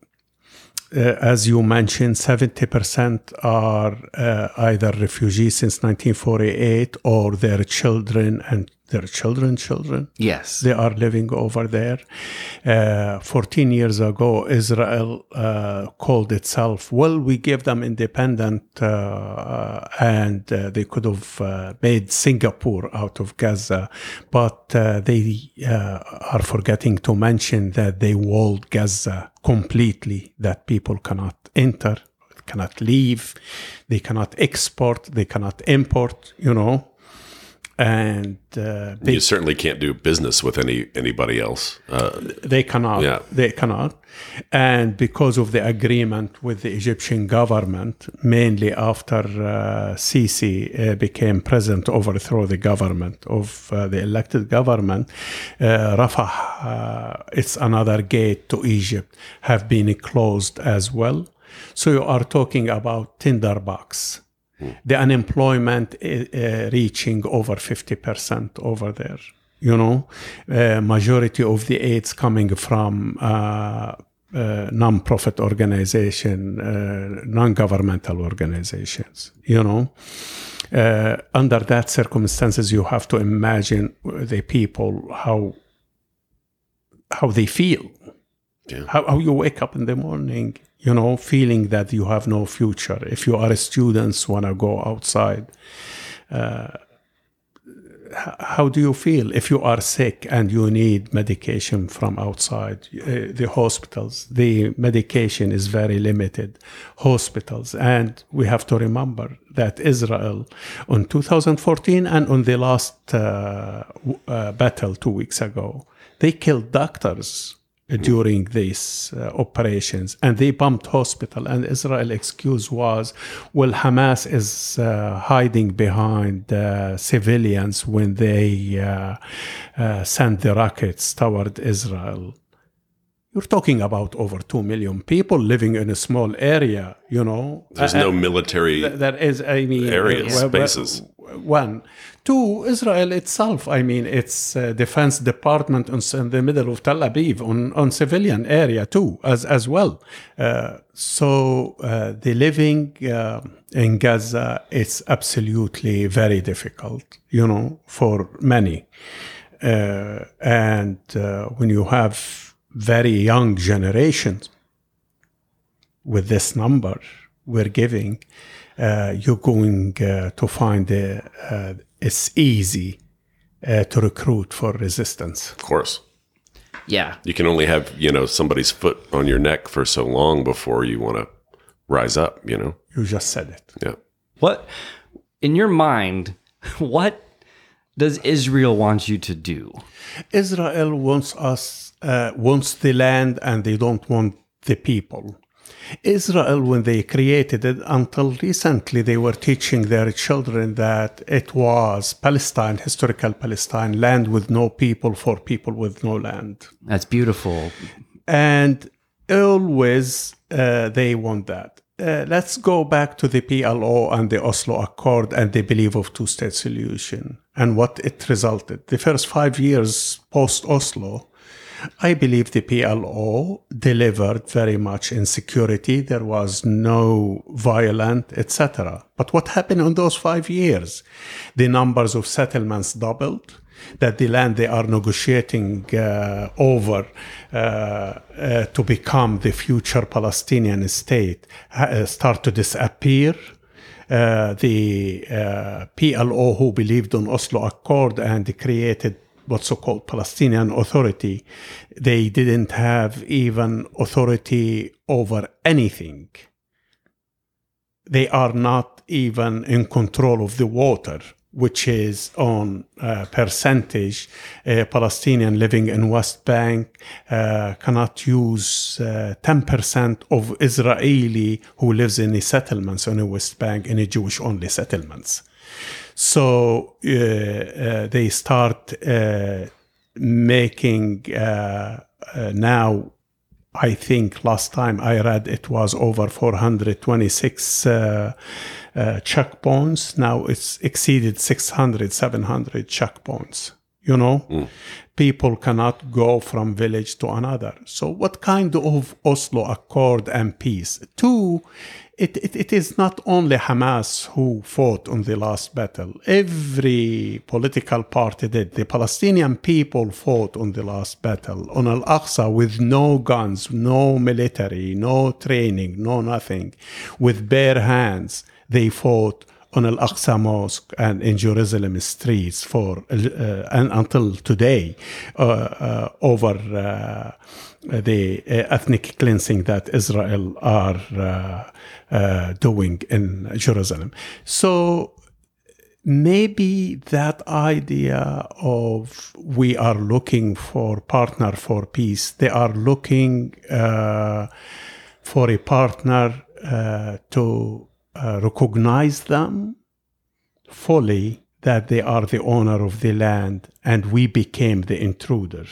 as you mentioned, seventy percent are uh, either refugees since nineteen forty-eight or their children and their children's children. Yes. They are living over there. Uh, fourteen years ago, Israel uh, called itself, well, we gave them independent, uh, and uh, they could have uh, made Singapore out of Gaza. But uh, they uh, are forgetting to mention that they walled Gaza completely, that people cannot enter, cannot leave, they cannot export, they cannot import, you know. And uh, they, you certainly can't do business with any anybody else. Uh, they cannot. Yeah. They cannot. And because of the agreement with the Egyptian government, mainly after uh, Sisi uh, became president, overthrow the government of uh, the elected government, uh, Rafah, uh, it's another gate to Egypt, have been closed as well. So you are talking about tinderbox. The unemployment uh, reaching over fifty percent over there, you know. Uh, majority of the aids coming from uh, uh, non-profit organization, uh, non-governmental organizations, you know. Uh, under that circumstances, you have to imagine the people, how, how they feel, yeah. how, how you wake up in the morning. You know, feeling that you have no future. If you are a student, want to go outside, uh, how do you feel? If you are sick and you need medication from outside, uh, the hospitals, the medication is very limited. Hospitals, and we have to remember that Israel, on two thousand fourteen and on the last uh, uh, battle two weeks ago, they killed doctors during these uh, operations, and they bombed hospital, and Israel's excuse was, well, Hamas is uh, hiding behind uh, civilians when they uh, uh, send the rockets toward Israel. You're talking about over two million people living in a small area, you know. There's uh, no military th- there is, I mean, areas, uh, spaces. One. Two, Israel itself, I mean, its uh, defense department in the middle of Tel Aviv, on, on civilian area too, as, as well. Uh, so uh, the living uh, in Gaza is absolutely very difficult, you know, for many. Uh, and uh, when you have very young generations with this number we're giving, uh, you're going uh, to find uh, uh, it's easy uh, to recruit for resistance. Of course. Yeah. You can only have, you know, somebody's foot on your neck for so long before you want to rise up, you know. You just said it. Yeah. What, in your mind, what does Israel want you to do? Israel wants us Uh, wants the land, and they don't want the people. Israel, when they created it, until recently they were teaching their children that it was Palestine, historical Palestine, land with no people for people with no land. That's beautiful. And always uh, they want that. Uh, let's go back to the P L O and the Oslo Accord and the belief of two-state solution and what it resulted. The first five years post-Oslo, I believe the P L O delivered very much in security. There was no violence, et cetera. But what happened in those five years? The numbers of settlements doubled. That the land they are negotiating uh, over uh, uh, to become the future Palestinian state uh, start to disappear. Uh, the uh, P L O, who believed in Oslo Accord and created what's so-called Palestinian Authority, they didn't have even authority over anything. They are not even in control of the water, which is on uh, percentage, uh, Palestinian living in West Bank uh, cannot use uh, ten percent of Israeli who lives in the settlements on the West Bank, in the Jewish-only settlements. So uh, uh, they start uh, making uh, uh, now, I think last time I read it was over four hundred twenty-six uh, uh, checkpoints. Now it's exceeded six hundred, seven hundred checkpoints. You know, mm. People cannot go from village to another. So what kind of Oslo Accord and peace? Two, it, it, it is not only Hamas who fought on the last battle. Every political party did. The Palestinian people fought on the last battle, on Al-Aqsa with no guns, no military, no training, no nothing. With bare hands, they fought on Al-Aqsa Mosque and in Jerusalem streets for uh, and until today uh, uh, over uh, the uh, ethnic cleansing that Israel are uh, uh, doing in Jerusalem. So maybe that idea of we are looking for partner for peace, they are looking uh, for a partner uh, to Uh, recognize them fully, that they are the owner of the land and we became the intruder.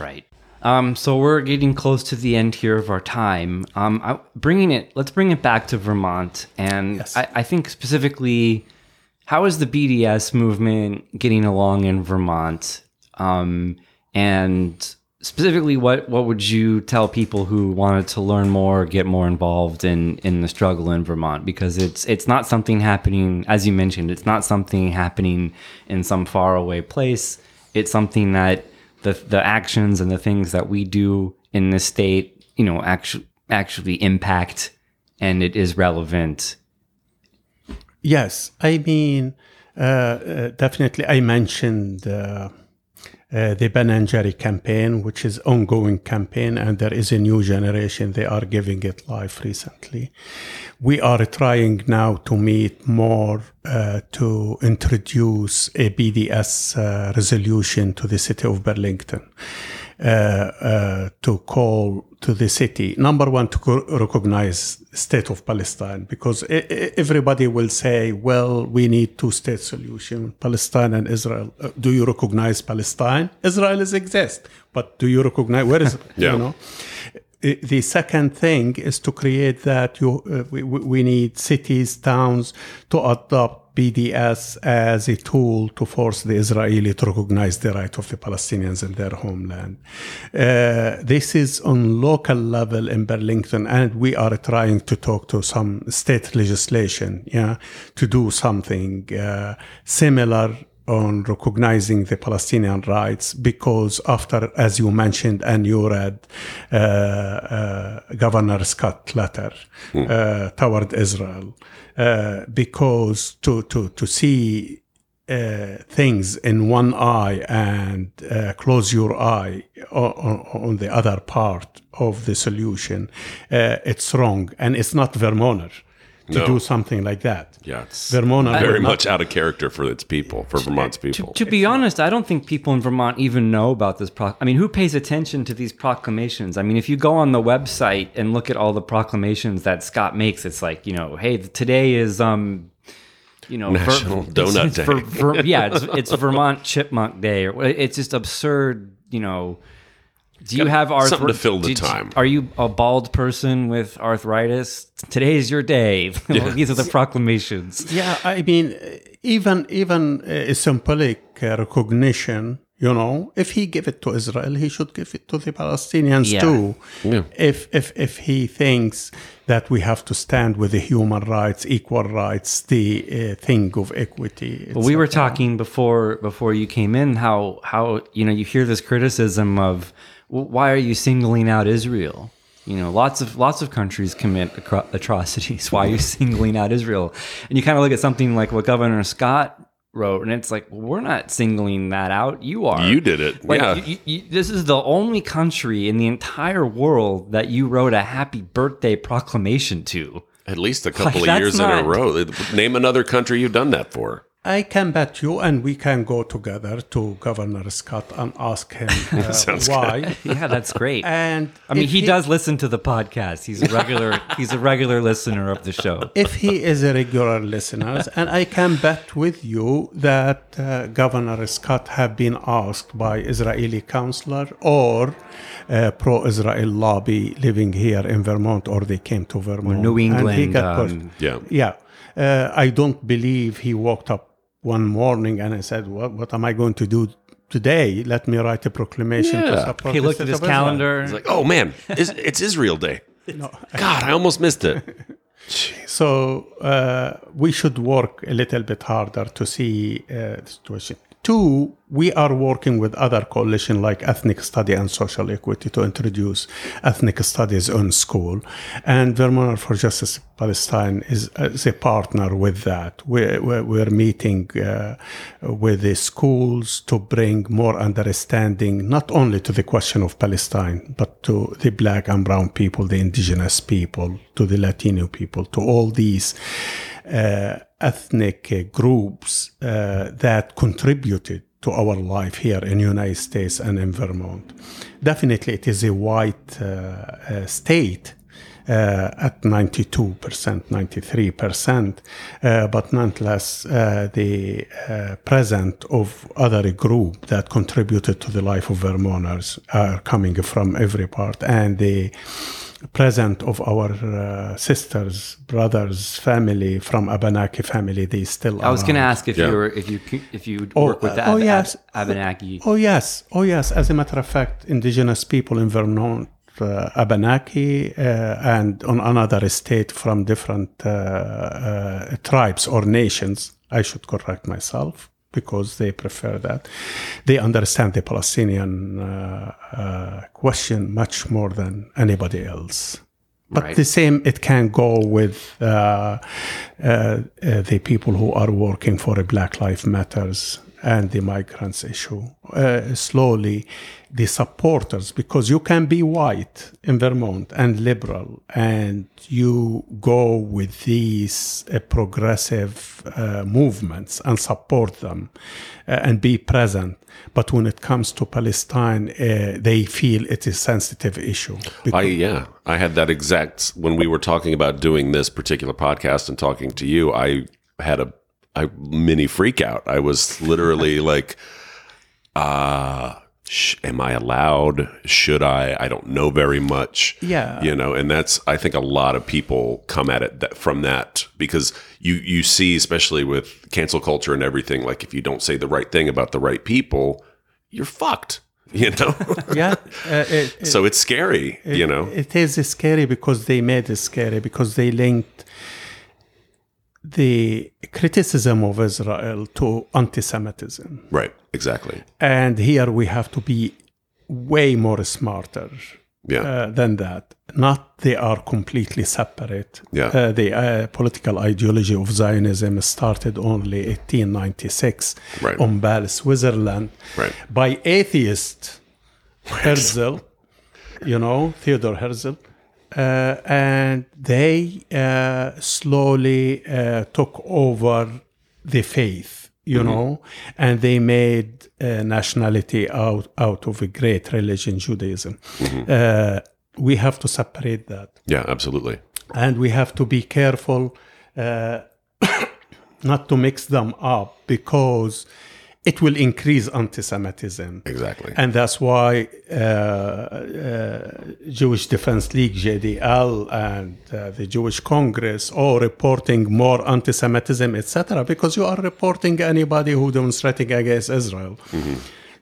Right. Um, so we're getting close to the end here of our time. Um, I, bringing it, let's bring it back to Vermont. And yes. I, I think specifically, how is the B D S movement getting along in Vermont? Um, and specifically, what, what would you tell people who wanted to learn more, get more involved in, in the struggle in Vermont? Because it's it's not something happening, as you mentioned, it's not something happening in some faraway place. It's something that the the actions and the things that we do in this state, you know, actually actually impact, and it is relevant. Yes, I mean, uh, uh, definitely, I mentioned Uh Uh, the Ben and Jerry campaign, which is ongoing campaign, and there is a new generation. They are giving it life recently. We are trying now to meet more uh, to introduce a B D S uh, resolution to the city of Burlington, uh, uh, to call to the city, number one, to co- recognize state of Palestine, because I- I- everybody will say, well, we need two-state solution, Palestine and Israel. Uh, do you recognize Palestine? Israel is exist, but do you recognize, where is it? yeah. You know? The second thing is to create that you, uh, we, we need cities, towns to adopt B D S as a tool to force the Israeli to recognize the right of the Palestinians in their homeland. Uh, this is on local level in Burlington, and we are trying to talk to some state legislation, yeah, to do something uh, similar on recognizing the Palestinian rights, because after, as you mentioned and you read, uh, uh, Governor Scott's letter mm. uh, toward Israel, uh, because to, to, to see uh, things in one eye and uh, close your eye on, on the other part of the solution, uh, it's wrong. And it's not Vermonter to no. do something like that. Yeah, it's Vermont very much out of character for its people, for to, Vermont's people. To, to be honest, I don't think people in Vermont even know about this. Pro- I mean, who pays attention to these proclamations? I mean, if you go on the website and look at all the proclamations that Scott makes, it's like, you know, hey, today is, um, you know, National Ver- Donut it's, Day. Ver- Ver- yeah, it's, it's Vermont Chipmunk Day. Or, it's just absurd, you know. Do you have arthritis? Something to fill the time. Are you a bald person with arthritis? Today's your day. Yeah. These are the proclamations. Yeah, I mean, even even a symbolic recognition, you know, if he give it to Israel, he should give it to the Palestinians yeah. too. Yeah. If, if, if he thinks that we have to stand with the human rights, equal rights, the uh, thing of equity. Well, we were talking before before you came in how, how, you know, you hear this criticism of, why are you singling out Israel? You know, lots of lots of countries commit acro- atrocities. Why are you singling out Israel? And you kind of look at something like what Governor Scott wrote, and it's like, we're not singling that out. You are. You did it. Like, yeah. You, you, this is the only country in the entire world that you wrote a happy birthday proclamation to. At least a couple like, of years not... in a row. Name another country you've done that for. I can bet you, and we can go together to Governor Scott and ask him uh, why. Yeah, that's great. And I mean, he, he does listen to the podcast. He's a regular. he's a regular listener of the show. If he is a regular listener, and I can bet with you that uh, Governor Scott have been asked by Israeli counselor or uh, pro-Israel lobby living here in Vermont, or they came to Vermont, or New England. Um, yeah, yeah. Uh, I don't believe he walked up one morning and I said, what, what am I going to do today? Let me write a proclamation yeah. to support. He looked at his calendar. He's like, oh man, it's, it's Israel Day. No, God, I, I almost missed it. So uh, we should work a little bit harder to see uh, the situation. Two, we are working with other coalition like Ethnic Study and Social Equity to introduce ethnic studies in school. And Vermont for Justice Palestine is, is a partner with that. We're, we're meeting uh, with the schools to bring more understanding, not only to the question of Palestine, but to the black and brown people, the indigenous people, to the Latino people, to all these Uh, ethnic uh, groups uh, that contributed to our life here in the United States and in Vermont. Definitely, it is a white uh, uh, state uh, at ninety-two percent, ninety-three percent, uh, but nonetheless, uh, the uh, presence of other group that contributed to the life of Vermonters are coming from every part, and the present of our uh, sisters, brothers, family from Abenaki family, they still. I was going to ask if yeah. you were, if you if you oh, work with the uh, oh, Ab- yes. Ab- Abenaki. Oh yes, oh yes. As a matter of fact, indigenous people in Vermont, uh, Abenaki, uh, and on another estate from different uh, uh, tribes or nations. I should correct myself, because they prefer that. They understand the Palestinian uh, uh, question much more than anybody else. But right. the same, it can go with uh, uh, uh, the people who are working for a Black Lives Matters and the migrants issue. Uh, slowly, the supporters, because you can be white in Vermont and liberal, and you go with these uh, progressive uh, movements and support them uh, and be present. But when it comes to Palestine, uh, they feel it is a sensitive issue. I, yeah, I had that exact, when we were talking about doing this particular podcast and talking to you, I had a I mini freak out. I was literally like, uh, sh- am I allowed? Should I? I don't know very much. Yeah. You know, and that's, I think a lot of people come at it that, from that, because you, you see, especially with cancel culture and everything, like if you don't say the right thing about the right people, you're fucked. You know, yeah. Uh, it, it, so it's scary, it, you know. It is scary because they made it scary because they linked the criticism of Israel to anti-Semitism. Right, exactly. And here we have to be way more smarter yeah. uh, than that. Not they are completely separate. Yeah. Uh, the uh, political ideology of Zionism started only eighteen ninety-six right. on Bâle, Switzerland, right. by atheist right. Herzl, you know, Theodor Herzl. Uh, and they uh, slowly uh, took over the faith, you mm-hmm. know, and they made uh, nationality out, out of a great religion, Judaism. Mm-hmm. Uh, we have to separate that. Yeah, absolutely. And we have to be careful uh, not to mix them up, because it will increase anti-Semitism. Exactly. And that's why uh, uh, Jewish Defense League, J D L, and uh, the Jewish Congress are reporting more anti-Semitism, et cetera, because you are reporting anybody who demonstrating against Israel, mm-hmm.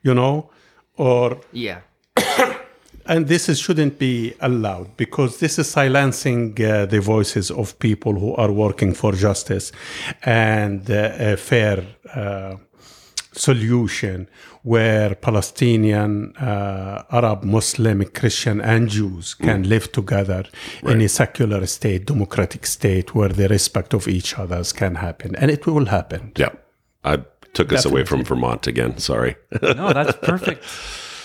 you know, or... Yeah. And this is, shouldn't be allowed, because this is silencing uh, the voices of people who are working for justice and uh, a fair uh, solution where Palestinian, uh, Arab, Muslim, Christian, and Jews can mm. live together right. in a secular state, democratic state, where the respect of each other can happen. And it will happen. Yeah. I took us away from Vermont again. Sorry. No, that's perfect.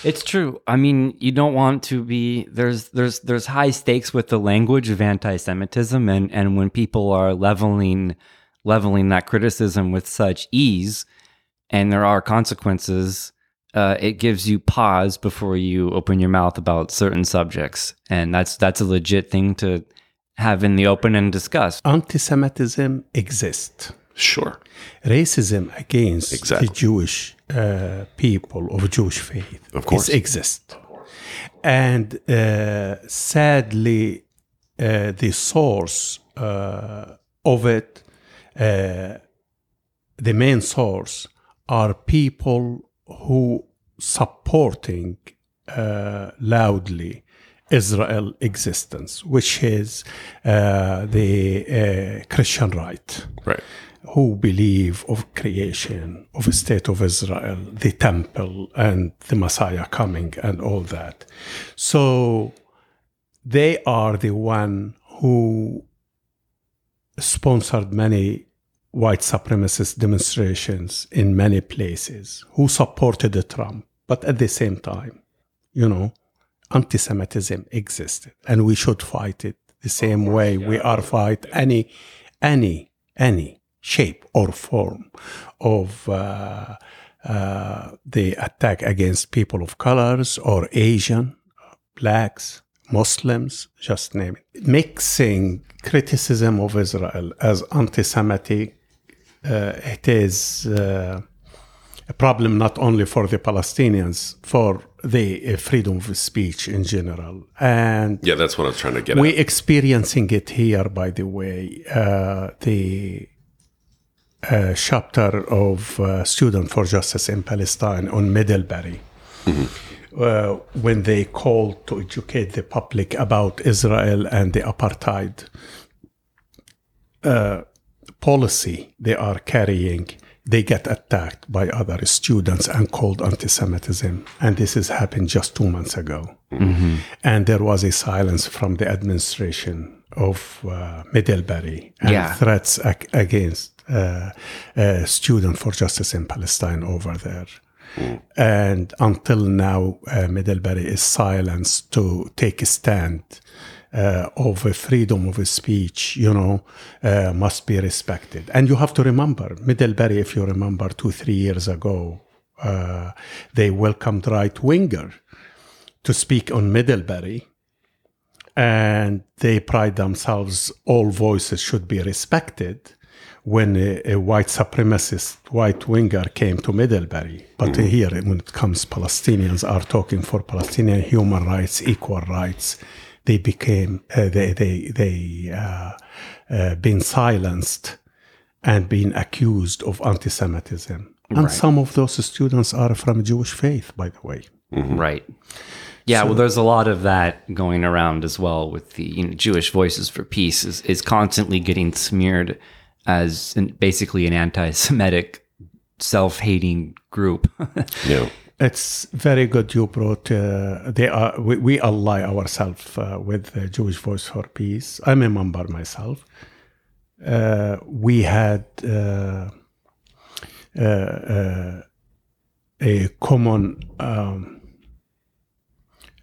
It's true. I mean, you don't want to be, there's there's there's high stakes with the language of anti-Semitism, and, and when people are leveling leveling that criticism with such ease, and there are consequences, uh, it gives you pause before you open your mouth about certain subjects. And that's that's a legit thing to have in the open and discuss. Anti-Semitism exists. Sure. Racism against exactly. the Jewish uh, people of Jewish faith of course. Is, exists. Of course. And uh, sadly, uh, the source uh, of it, uh, the main source, are people who supporting uh, loudly Israel existence, which is uh, the uh, Christian right. Right. Who believe of creation, of a state of Israel, the temple, and the Messiah coming, and all that. So they are the one who sponsored many white supremacist demonstrations in many places, who supported the Trump. But at the same time, you know, anti-Semitism existed, and we should fight it the same way we are fight any, any, any. shape or form of uh, uh, the attack against people of colors or Asian, blacks, Muslims, just name it. Mixing criticism of Israel as anti-Semitic, uh, it is uh, a problem not only for the Palestinians, for the uh, freedom of speech in general. And yeah, that's what I'm trying to get at. We're experiencing it here, by the way. Uh, the... A chapter of uh, Student for Justice in Palestine on Middlebury, mm-hmm. uh, when they called to educate the public about Israel and the apartheid uh, policy they are carrying, they get attacked by other students and called anti-Semitism. And this has happened just two months ago. Mm-hmm. And there was a silence from the administration of uh, Middlebury and yeah. threats ac- against Uh, uh, Student for Justice in Palestine over there. Mm. And until now, uh, Middlebury is silenced to take a stand uh, of a freedom of speech, you know, uh, must be respected. And you have to remember, Middlebury, if you remember, two, three years ago, uh, they welcomed right-winger to speak on Middlebury. And they pride themselves, all voices should be respected. When a, a white supremacist, white winger came to Middlebury. But mm. here, when it comes, Palestinians are talking for Palestinian human rights, equal rights. They became, uh, they, they, they uh, uh, been silenced and been accused of anti-Semitism. Right. And some of those students are from Jewish faith, by the way. Mm-hmm. Right. Yeah, so, well, there's a lot of that going around as well with the you know, Jewish Voices for Peace is, is constantly getting smeared as an, basically an anti-Semitic, self-hating group. Yeah. It's very good you brought, uh, they are, we, we ally ourselves uh, with the Jewish Voice for Peace. I'm a member myself. Uh, we had uh, uh, uh, a common um,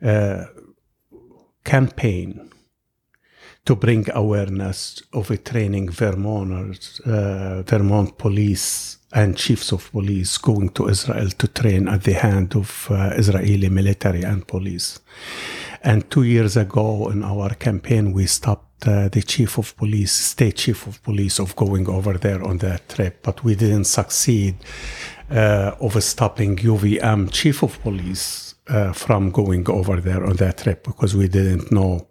uh, campaign to bring awareness of a training Vermonters, uh, Vermont police and chiefs of police going to Israel to train at the hand of uh, Israeli military and police. And two years ago in our campaign, we stopped uh, the chief of police, state chief of police, of going over there on that trip, but we didn't succeed uh, of stopping U V M chief of police uh, from going over there on that trip, because we didn't know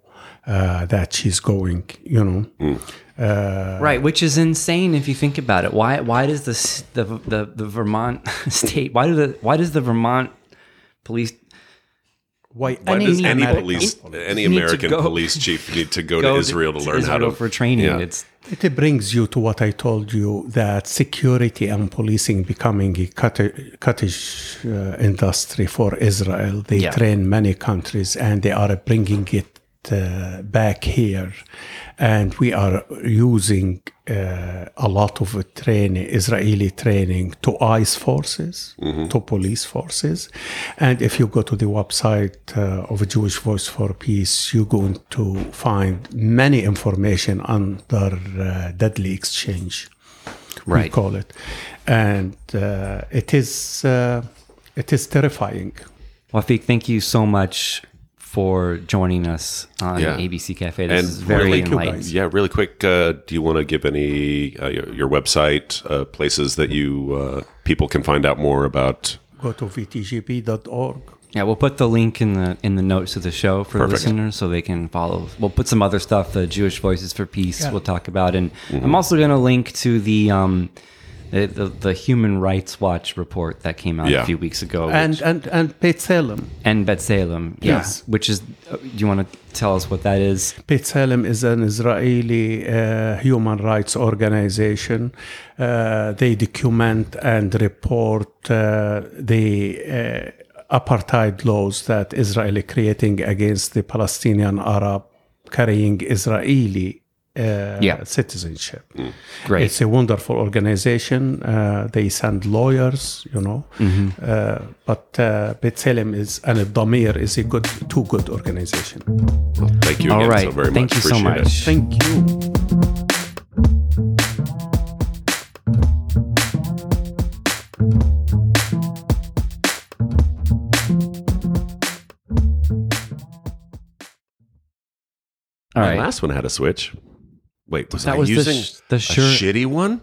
uh, that she's going, you know. Mm. Uh, right, which is insane if you think about it. Why? Why does the the the, the Vermont state? Why do the? Why does the Vermont police? Why, why any does any American police, police any American police chief need to go, go to Israel to, to learn Israel how to for training? Yeah. It's, it brings you to what I told you, that security and policing becoming a cottage, cottage uh, industry for Israel. They yeah. train many countries, and they are bringing it uh, back here, and we are using uh, a lot of training, Israeli training, to ICE forces, mm-hmm. to police forces. And if you go to the website uh, of Jewish Voice for Peace, you're going to find many information under uh, deadly exchange, right. we call it, and uh, it is uh, it is terrifying. Wafik, thank you so much for joining us on yeah. A B C Cafe. This and is very really enlightening. Yeah, really quick, uh, do you want to give any, uh, your, your website, uh, places that you, uh, people can find out more about? Go to v t g p dot org. Yeah, we'll put the link in the in the notes of the show for Perfect. listeners, so they can follow. We'll put some other stuff, the Jewish Voices for Peace, yeah. we'll talk about. And mm-hmm. I'm also going to link to the... Um, The, the the Human Rights Watch report that came out yeah. a few weeks ago, and which, and and B'tselem and B'tselem, yes, yeah. which is. Do you want to tell us what that is? B'tselem is an Israeli uh, human rights organization. Uh, they document and report uh, the uh, apartheid laws that Israel is creating against the Palestinian Arab carrying Israeli. Uh, yeah. citizenship. Mm. Great. It's a wonderful organization. Uh, they send lawyers, you know. Mm-hmm. Uh, but uh, B'tselem is and Damir is a good, too good organization. Well, thank you. All again right. so very thank much. You so much. It. Thank you. All right. The last one had a switch. Wait, was that I was using the, sh- the shir- shitty one?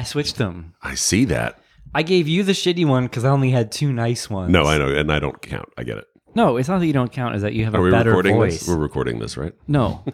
I switched them. I see that. I gave you the shitty one because I only had two nice ones. No, I know, and I don't count. I get it. No, it's not that you don't count. Is that you have Are a better voice. This? We're recording this, right? No.